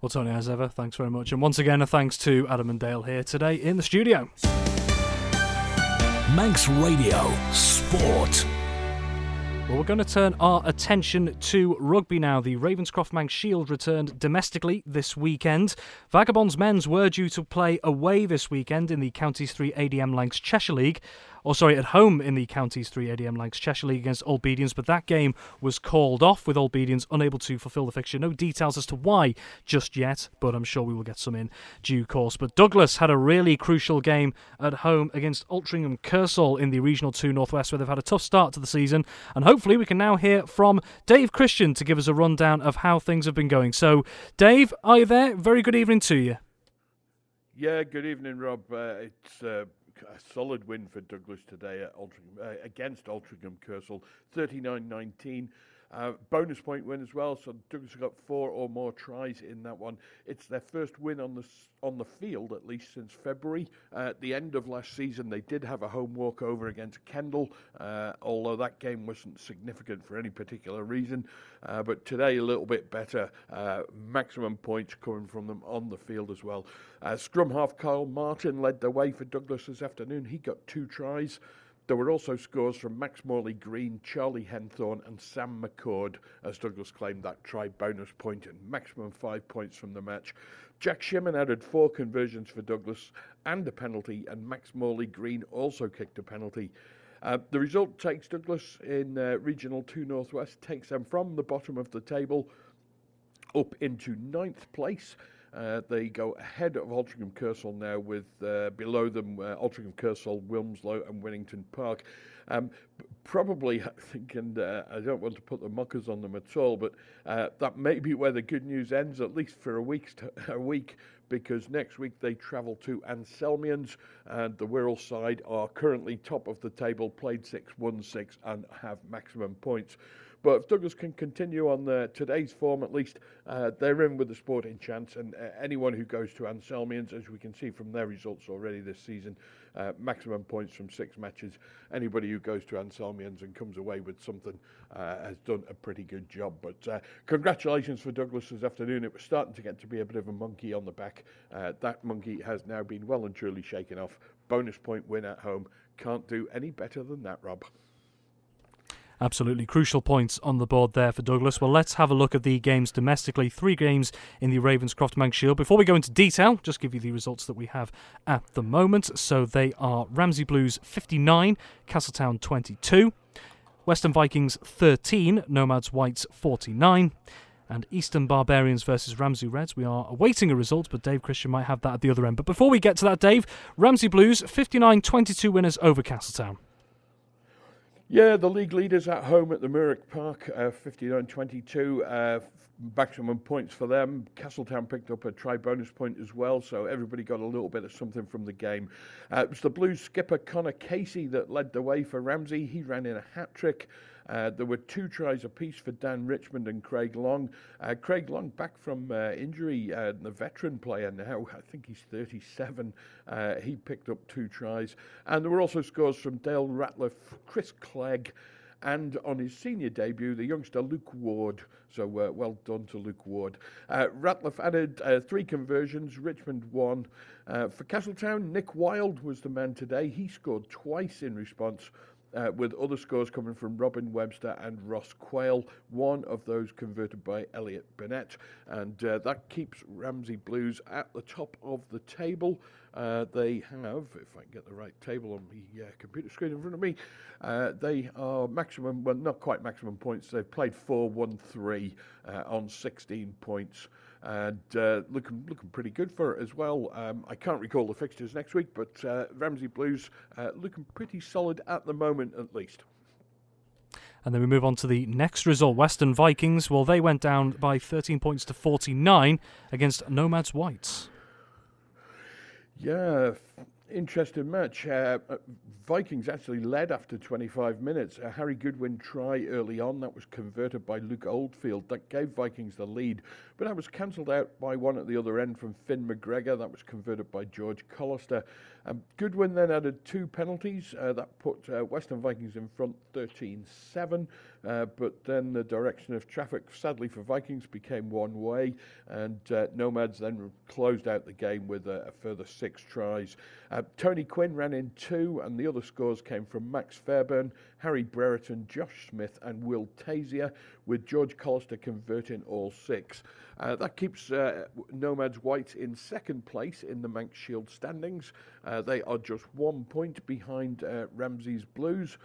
Well, Tony, as ever, thanks very much. And once again, a thanks to Adam and Dale here today in the studio. Manx Radio Sport. Well, we're going to turn our attention to rugby now. The Ravenscroft Manx Shield returned domestically this weekend. Vagabonds men's were due to play away this weekend in the Counties 3 ADM Lancs Cheshire League. At home in the Counties 3 ADM Lancs Cheshire League against Albedians, but that game was called off, with Albedians unable to fulfil the fixture. No details as to why just yet, but I'm sure we will get some in due course. But Douglas had a really crucial game at home against Altrincham Kersal in the Regional 2 North West, where they've had a tough start to the season, and hopefully we can now hear from Dave Christian to give us a rundown of how things have been going. So, Dave, are you there? Very good evening to you. Yeah, good evening, Rob. It's a solid win for Douglas today at against Altrincham Kersal, 39-19. Bonus point win as well, so Douglas have got 4 or more tries in that one. It's their first win on the field, at least since February. At the end of last season, they did have a home walkover against Kendal, although that game wasn't significant for any particular reason. But today, a little bit better. Maximum points coming from them on the field as well. Scrum half Kyle Martin led the way for Douglas this afternoon. He got 2 tries. There were also scores from Max Morley-Green, Charlie Henthorne and Sam McCord, as Douglas claimed that try bonus point and maximum 5 points from the match. Jack Shimon added 4 conversions for Douglas and a penalty, and Max Morley-Green also kicked a penalty. The result takes Douglas in Regional 2 North West, takes them from the bottom of the table up into 9th place. They go ahead of Altrincham Kersal now, with below them Altrincham Kersal, Wilmslow and Winnington Park. Probably, I think, and I don't want to put the mockers on them at all, but that may be where the good news ends, at least for a week, because next week they travel to Anselmians, and the Wirral side are currently top of the table, played 6-1-6 and have maximum points. But if Douglas can continue on today's form, at least, they're in with a sporting chance. And anyone who goes to Anselmians, as we can see from their results already this season, maximum points from 6 matches. Anybody who goes to Anselmians and comes away with something has done a pretty good job. But congratulations for Douglas this afternoon. It was starting to get to be a bit of a monkey on the back. That monkey has now been well and truly shaken off. Bonus point win at home. Can't do any better than that, Rob. Absolutely crucial points on the board there for Douglas. Well, let's have a look at the games domestically. 3 games in the Ravenscroft Manx Shield. Before we go into detail, just give you the results that we have at the moment. So they are Ramsey Blues 59, Castletown 22, Western Vikings 13, Nomads Whites 49, and Eastern Barbarians versus Ramsey Reds. We are awaiting a result, but Dave Christian might have that at the other end. But before we get to that, Dave, Ramsey Blues 59-22 winners over Castletown. Yeah, the league leaders at home at the Murrick Park, 59-22, maximum points for them. Castletown picked up a try bonus point as well, so everybody got a little bit of something from the game. It was the Blues skipper Connor Casey that led the way for Ramsey. He ran in a hat-trick. There were 2 tries apiece for Dan Richmond and Craig Long. Craig Long back from injury, the veteran player now, I think he's 37. He picked up 2 tries. And there were also scores from Dale Rattler, Chris Clegg, and on his senior debut, the youngster Luke Ward. So well done to Luke Ward. Ratliff added 3 conversions, Richmond 1. For Castletown, Nick Wilde was the man today. He scored twice in response, with other scores coming from Robin Webster and Ross Quayle, 1 of those converted by Elliot Burnett. And that keeps Ramsey Blues at the top of the table. They have, if I can get the right table on the computer screen in front of me, they are maximum, well, not quite maximum points. They've played 4-1-3 on 16 points. And looking pretty good for it as well. I can't recall the fixtures next week, but Ramsey Blues looking pretty solid at the moment, at least. And then we move on to the next result, Western Vikings. Well, they went down by 13 points to 49 against Nomads Whites. Yeah, interesting match. Vikings actually led after 25 minutes. A Harry Goodwin try early on that was converted by Luke Oldfield. That gave Vikings the lead, but that was cancelled out by one at the other end from Finn McGregor. That was converted by George Collister. Goodwin then added two penalties. That put Western Vikings in front 13-7, but then the direction of traffic, sadly for Vikings, became one way, and Nomads then closed out the game with a further six tries. Tony Quinn ran in two, and the other scores came from Max Fairburn, Harry Brereton, Josh Smith and Will Tazier, with George Collister converting all six. That keeps Nomads White in second place in the Manx Shield standings. They are just 1 point behind Ramsey's Blues,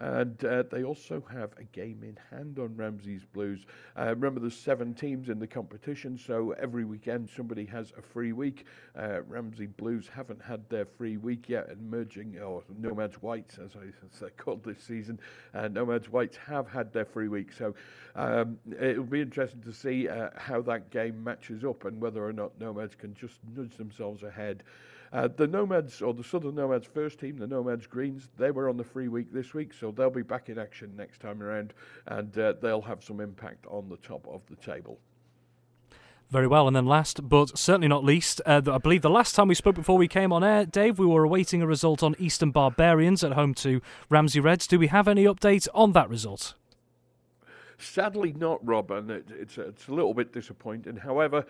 and they also have a game in hand on Ramsey's Blues. Remember, there's 7 teams in the competition, so every weekend somebody has a free week. Ramsey Blues haven't had their free week yet, and Nomads Whites, as they're called this season, Nomads Whites have had their free week, so it'll be interesting to see how that game matches up and whether or not Nomads can just nudge themselves ahead. The Nomads, or the Southern Nomads first team, the Nomads Greens, they were on the free week this week, so they'll be back in action next time around, and they'll have some impact on the top of the table. Very well, and then last but certainly not least, I believe the last time we spoke before we came on air, Dave, we were awaiting a result on Eastern Barbarians at home to Ramsey Reds. Do we have any update on that result? Sadly not, Rob, and it's a little bit disappointing. However,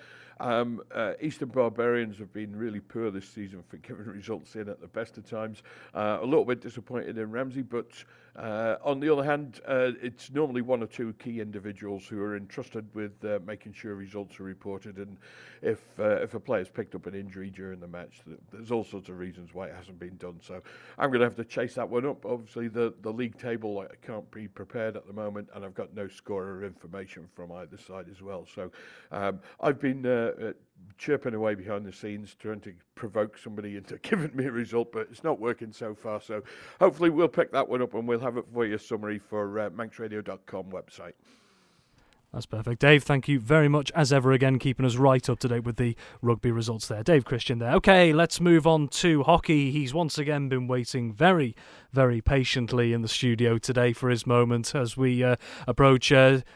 Eastern Barbarians have been really poor this season for giving results in at the best of times. A little bit disappointed in Ramsey, but on the other hand, it's normally one or two key individuals who are entrusted with making sure results are reported, and if a player's picked up an injury during the match, there's all sorts of reasons why it hasn't been done. So I'm going to have to chase that one up. Obviously, the league table, I can't be prepared at the moment, and I've got no scorer information from either side as well. So I've been chirping away behind the scenes trying to provoke somebody into giving me a result, but it's not working so far, so hopefully we'll pick that one up and we'll have it for your summary for manxradio.com website. That's perfect. Dave, thank you very much as ever again, keeping us right up to date with the rugby results there. Dave Christian there. Okay, let's move on to hockey. He's once again been waiting very, very patiently in the studio today for his moment as we approach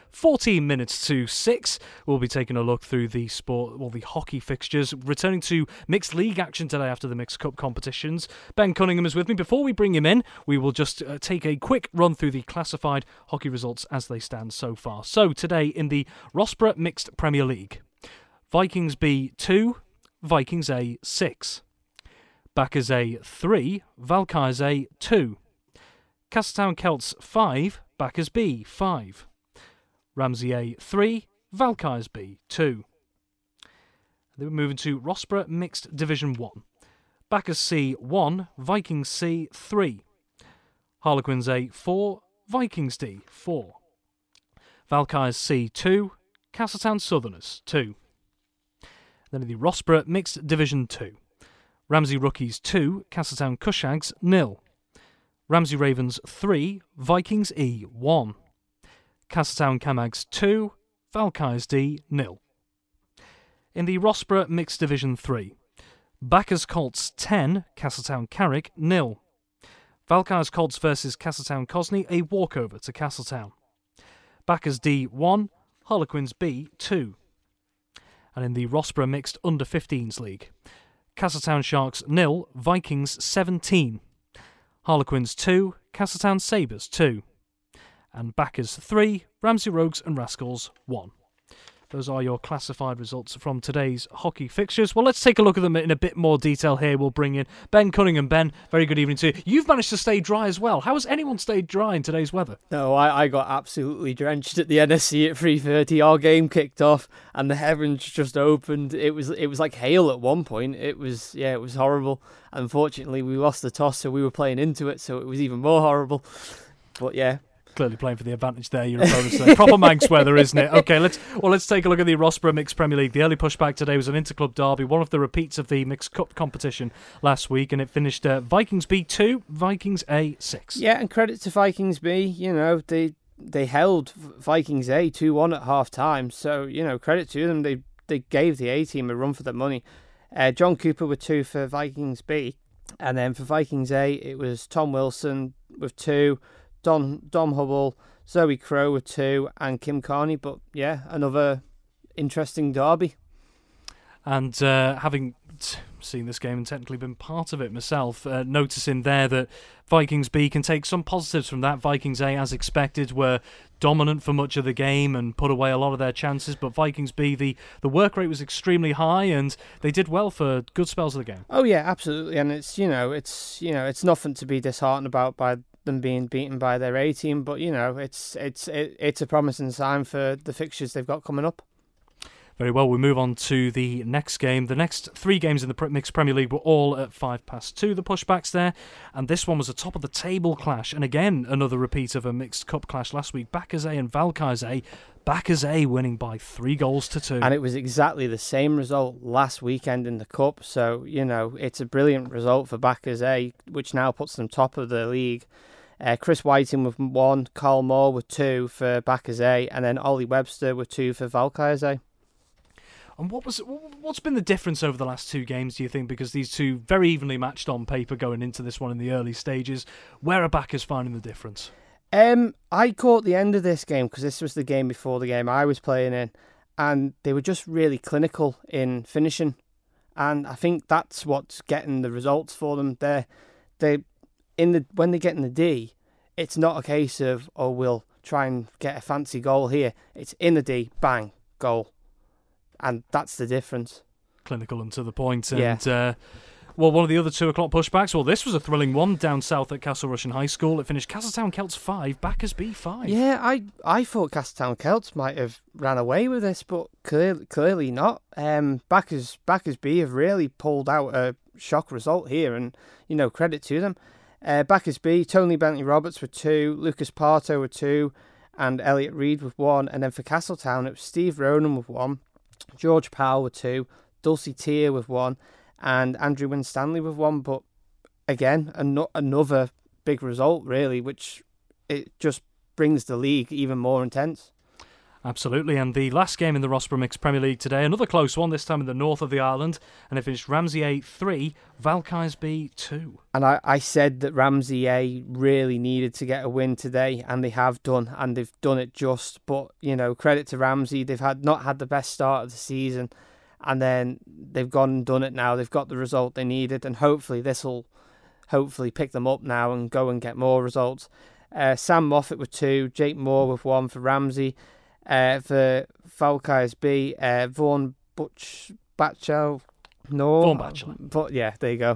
14 minutes to 6. We'll be taking a look through the sport, well, the hockey fixtures, returning to mixed league action today after the Mixed Cup competitions. Ben Cunningham is with me. Before we bring him in, we will just take a quick run through the classified hockey results as they stand so far. So today, in the Rossborough Mixed Premier League, Vikings B 2, Vikings A 6, Backers A 3, Valkyries A 2, Castletown Celts 5, Backers B 5, Ramsey A 3, Valkyries B 2. Then we're moving to Rossborough Mixed Division 1, Backers C 1, Vikings C 3, Harlequins A 4, Vikings D 4. Valkyries C 2, Castletown Southerners 2. Then in the Rossborough Mixed Division 2, Ramsey Rookies 2, Castletown Cushags 0, Ramsey Ravens 3, Vikings E 1, Castletown Camags 2, Valkyries D 0. In the Rossborough Mixed Division 3, Backers Colts 10, Castletown Carrick 0, Valkyries Colts vs Castletown Cosney, a walkover to Castletown. Backers D1, Harlequins B2. And in the Rossborough Mixed Under-15s League, Castletown Sharks 0, Vikings 17. Harlequins 2, Castletown Sabres 2. And Backers 3, Ramsey Rogues and Rascals 1. Those are your classified results from today's hockey fixtures. Well, let's take a look at them in a bit more detail here. We'll bring in Ben Cunningham. Ben, very good evening to you. You've managed to stay dry as well. How has anyone stayed dry in today's weather? No, I got absolutely drenched at the NSC at 3:30. Our game kicked off and the heavens just opened. It was like hail at one point. It was horrible. Unfortunately, we lost the toss, so we were playing into it, so it was even more horrible. But yeah. Clearly playing for the advantage there, your opponents there. Proper Manx weather, isn't it? Okay, let's take a look at the Rossborough Mixed Premier League. The early pushback today was an interclub derby, one of the repeats of the Mixed Cup competition last week, and it finished Vikings B2, Vikings A6. Yeah, and credit to Vikings B. You know, they they held Vikings A 2-1 at half time. So, you know, credit to them. They gave the A team a run for their money. John Cooper with 2 for Vikings B. And then for Vikings A, it was Tom Wilson with 2, Dom Hubble, Zoe Crow with 2, and Kim Carney. But yeah, another interesting derby. And having seen this game and technically been part of it myself, noticing there that Vikings B can take some positives from that. Vikings A, as expected, were dominant for much of the game and put away a lot of their chances, but Vikings B, the work rate was extremely high and they did well for good spells of the game. Oh yeah, absolutely. And it's nothing to be disheartened about by them being beaten by their A team, but you know, it's a promising sign for the fixtures they've got coming up. Very well, we move on to the next game. The next 3 games in the Mixed Premier League were all at 2:05, the pushbacks there. And this one was a top-of-the-table clash. And again, another repeat of a Mixed Cup clash last week. Backers A and Valkars A. Backers A winning by 3-2. And it was exactly the same result last weekend in the Cup. So, you know, it's a brilliant result for Backers A, which now puts them top of the league. Chris Whiting with 1, Carl Moore with 2 for Backers A, and then Ollie Webster with 2 for Valkars A. And what's been the difference over the last 2 games, do you think? Because these 2 very evenly matched on paper going into this one in the early stages. Where are backers finding the difference? I caught the end of this game because this was the game before the game I was playing in, and they were just really clinical in finishing, and I think that's what's getting the results for them. When they get in the D, it's not a case of we'll try and get a fancy goal here. It's in the D, bang, goal. And that's the difference. Clinical and to the point. And yeah. Well, one of the other 2:00 pushbacks, well, this was a thrilling one down south at Castle Rushen High School. It finished Castletown Celts 5, Backers B 5. Yeah, I thought Castletown Celts might have ran away with this, but clearly not. Backers B have really pulled out a shock result here, and, you know, credit to them. Backers B, Tony Bentley-Roberts with 2, Lucas Parto with 2, and Elliot Reed with 1. And then for Castletown, it was Steve Ronan with 1. George Powell with 2, Dulcie Tier with 1, and Andrew Winstanley with 1. But again, another big result, really, which it just brings the league even more intense. Absolutely, and the last game in the Rossborough Mixed Premier League today, another close one, this time in the north of the island, and it finished Ramsey A 3, Valkyries B 2. And I said that Ramsey A really needed to get a win today, and they have done, and they've done it just, but, you know, credit to Ramsey, they've not had the best start of the season, and then they've gone and done it now, they've got the result they needed, and hopefully this will pick them up now and go and get more results. Sam Moffat with 2, Jake Moore with 1 for Ramsey. For Valkyries B, Vaughan Batchelor. But yeah, there you go.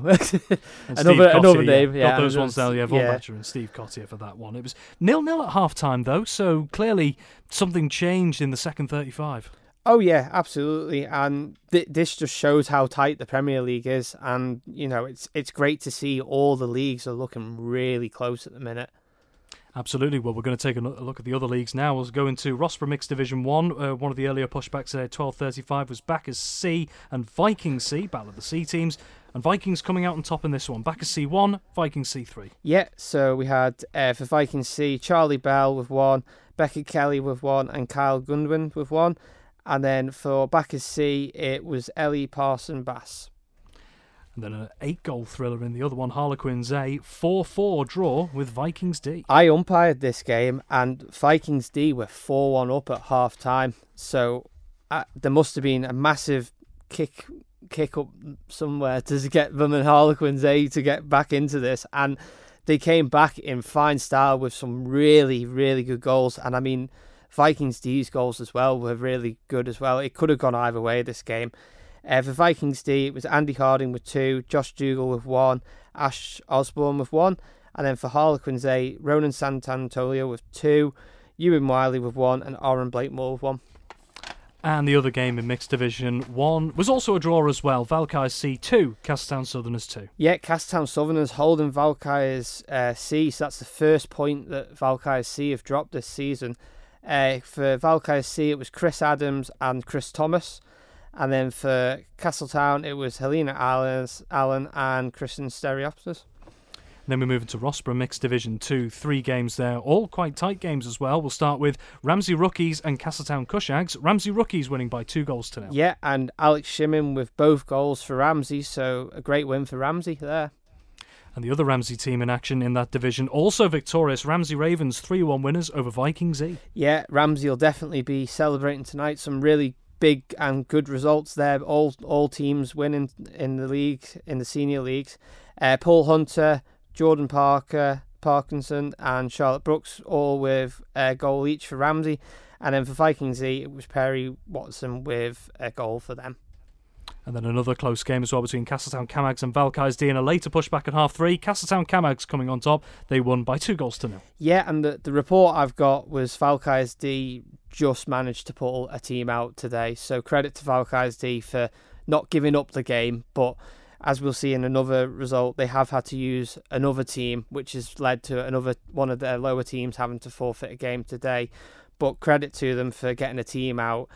another name. Yeah, got those ones down. Yeah, Vaughan Batchelor and Steve Cottier for that one. It was 0-0 at half time though, so clearly something changed in the second 35. Oh yeah, absolutely. And this just shows how tight the Premier League is, and you know, it's great to see all the leagues are looking really close at the minute. Absolutely. Well, we're going to take a look at the other leagues now. We'll go into Rossborough Mixed Division 1. One of the earlier pushbacks there, 12:35, was Backers C and Vikings C, battle of the C teams. And Vikings coming out on top in this one. Backers C 1, Vikings C 3. Yeah, so we had for Vikings C, Charlie Bell with 1, Becky Kelly with 1, and Kyle Gundwin with 1. And then for Backers C, it was Ellie Parson-Bass. And then an 8-goal thriller in the other one, Harlequins A, 4-4 draw with Vikings D. I umpired this game, and Vikings D were 4-1 up at half-time. So there must have been a massive kick up somewhere to get them and Harlequins A to get back into this. And they came back in fine style with some really, really good goals. And I mean, Vikings D's goals as well were really good as well. It could have gone either way, this game. For Vikings D, it was Andy Harding with 2, Josh Dougal with 1, Ash Osborne with 1. And then for Harlequins A, Ronan Santantolio with 2, Ewan Wiley with 1, and Oren Blakemore with 1. And the other game in Mixed Division 1 was also a draw as well. Valkyries C 2, Castletown Southerners 2. Yeah, Castletown Southerners holding Valkyries C. So that's the first point that Valkyries C have dropped this season. For Valkyries C, it was Chris Adams and Chris Thomas. And then for Castletown, it was Helena Allen and Kristen Stereopsis. Then we move into Rossborough Mixed Division 2. 3 games there, all quite tight games as well. We'll start with Ramsey Rookies and Castletown Cushags. Ramsey Rookies winning by 2 goals to 0. Yeah, and Alex Shimmin with both goals for Ramsey, so a great win for Ramsey there. And the other Ramsey team in action in that division, also victorious, Ramsey Ravens, 3-1 winners over Vikings E. Yeah, Ramsey will definitely be celebrating tonight. Some really big and good results there. All teams winning in the league, in the senior leagues. Paul Hunter, Jordan Parker, Parkinson and Charlotte Brooks, all with a goal each for Ramsey. And then for Vikings E, it was Perry Watson with a goal for them. And then another close game as well between Castletown Camags and Valkyries D in a later pushback at 3:30. Castletown Camags coming on top. They won by 2 goals to 0. Yeah, and the report I've got was Valkyries D just managed to pull a team out today. So credit to Valkyries D for not giving up the game. But as we'll see in another result, they have had to use another team, which has led to another one of their lower teams having to forfeit a game today. But credit to them for getting a team out.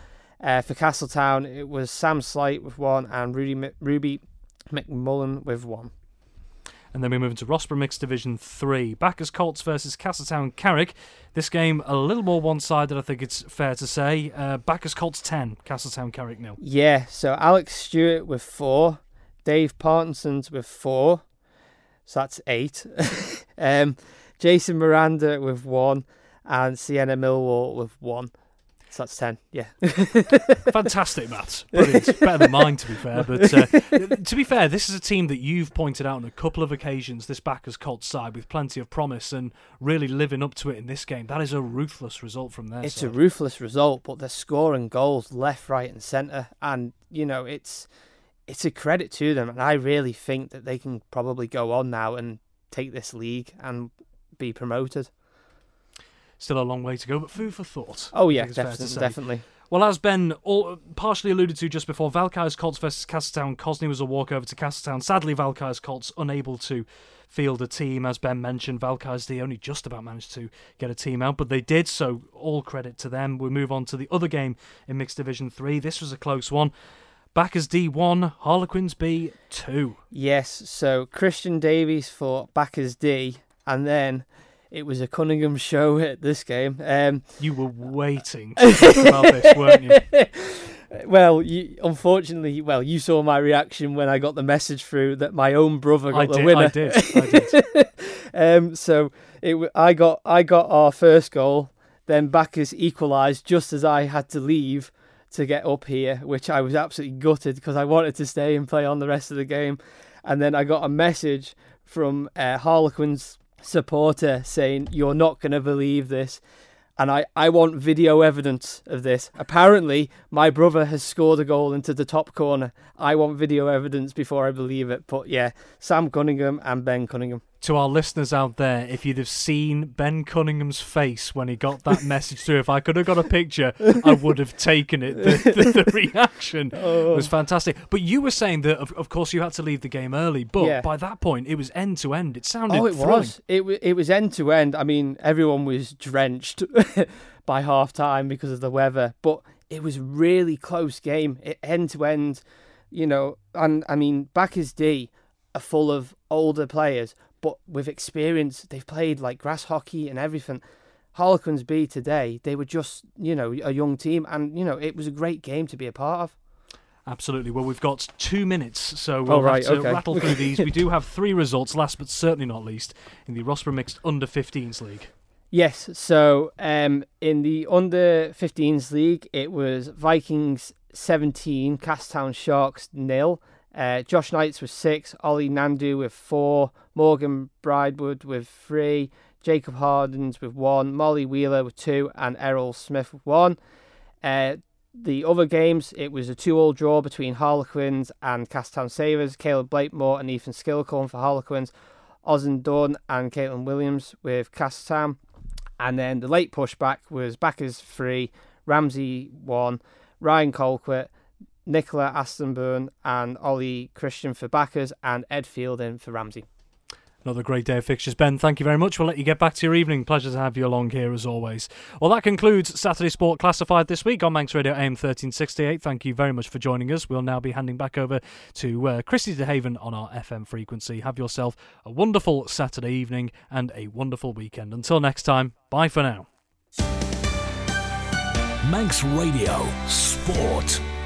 For Castletown, it was Sam Slight with 1 and Ruby McMullen with 1. And then we move into Rossborough Mixed Division 3. Backers Colts versus Castletown Carrick. This game a little more one-sided, I think it's fair to say. Backers Colts 10, Castletown Carrick 0. Yeah, so Alex Stewart with 4, Dave Parkinson's with 4, so that's 8. Jason Miranda with 1 and Sienna Millwall with 1. So that's 10, yeah. Fantastic maths. Brilliant. Better than mine, to be fair. But to be fair, this is a team that you've pointed out on a couple of occasions, this Backers Colts side, with plenty of promise and really living up to it in this game. That is a ruthless result from their side. It's a ruthless result, but they're scoring goals left, right and centre. And, you know, it's a credit to them. And I really think that they can probably go on now and take this league and be promoted. Still a long way to go, but food for thought. Oh, yeah, definitely. Well, as Ben partially alluded to just before, Valkyries Colts versus Castletown Cosney was a walkover to Castletown. Sadly, Valkyries Colts unable to field a team. As Ben mentioned, Valkyries D only just about managed to get a team out, but they did, so all credit to them. We'll move on to the other game in Mixed Division 3. This was a close one. Backers D 1, Harlequins B 2. Yes, so Christian Davies for Backers D, and then it was a Cunningham show at this game. You were waiting to talk about this, weren't you? Well, unfortunately, you saw my reaction when I got the message through that my own brother got the winner. I did. I got our first goal. Then Backers equalised just as I had to leave to get up here, which I was absolutely gutted because I wanted to stay and play on the rest of the game. And then I got a message from Harlequins supporter saying, "You're not going to believe this, and I want video evidence of this. Apparently my brother has scored a goal into the top corner. I want video evidence before I believe it." But yeah, Sam Cunningham and Ben Cunningham. To our listeners out there, if you'd have seen Ben Cunningham's face when he got that message through, if I could have got a picture, I would have taken it. The reaction was fantastic. But you were saying that, of course, you had to leave the game early, but by that point, it was end-to-end. It sounded thrilling. It was end-to-end. I mean, everyone was drenched by half-time because of the weather, but it was a really close game, end-to-end, you know. And, I mean, Backers D are full of older players, but with experience. They've played like grass hockey and everything. Harlequins B today, they were just, you know, a young team, and, you know, it was a great game to be a part of. Absolutely. Well, we've got 2 minutes, so we'll rattle through these. We do have 3 results, last but certainly not least, in the Rossborough Mixed Under-15s League. Yes, so in the Under-15s League, it was Vikings 17, Castletown Sharks 0. Josh Knights with 6, Ollie Nandu with 4, Morgan Bridewood with 3, Jacob Hardens with 1, Molly Wheeler with 2 and Errol Smith with 1. The other games, it was a 2-2 draw between Harlequins and Castletown Savers, Caleb Blakemore and Ethan Skilcorn for Harlequins, Ozan Dunn and Caitlin Williams with Castletown. And then the late pushback was Backers 3, Ramsey 1, Ryan Colquitt, Nicola Astonburn and Ollie Christian for Backers, and Ed Fielding for Ramsey. Another great day of fixtures. Ben, thank you very much. We'll let you get back to your evening. Pleasure to have you along here as always. Well, that concludes Saturday Sport Classified this week on Manx Radio AM 1368. Thank you very much for joining us. We'll now be handing back over to Christy De Haven on our FM frequency. Have yourself a wonderful Saturday evening and a wonderful weekend. Until next time, bye for now. Manx Radio Sport.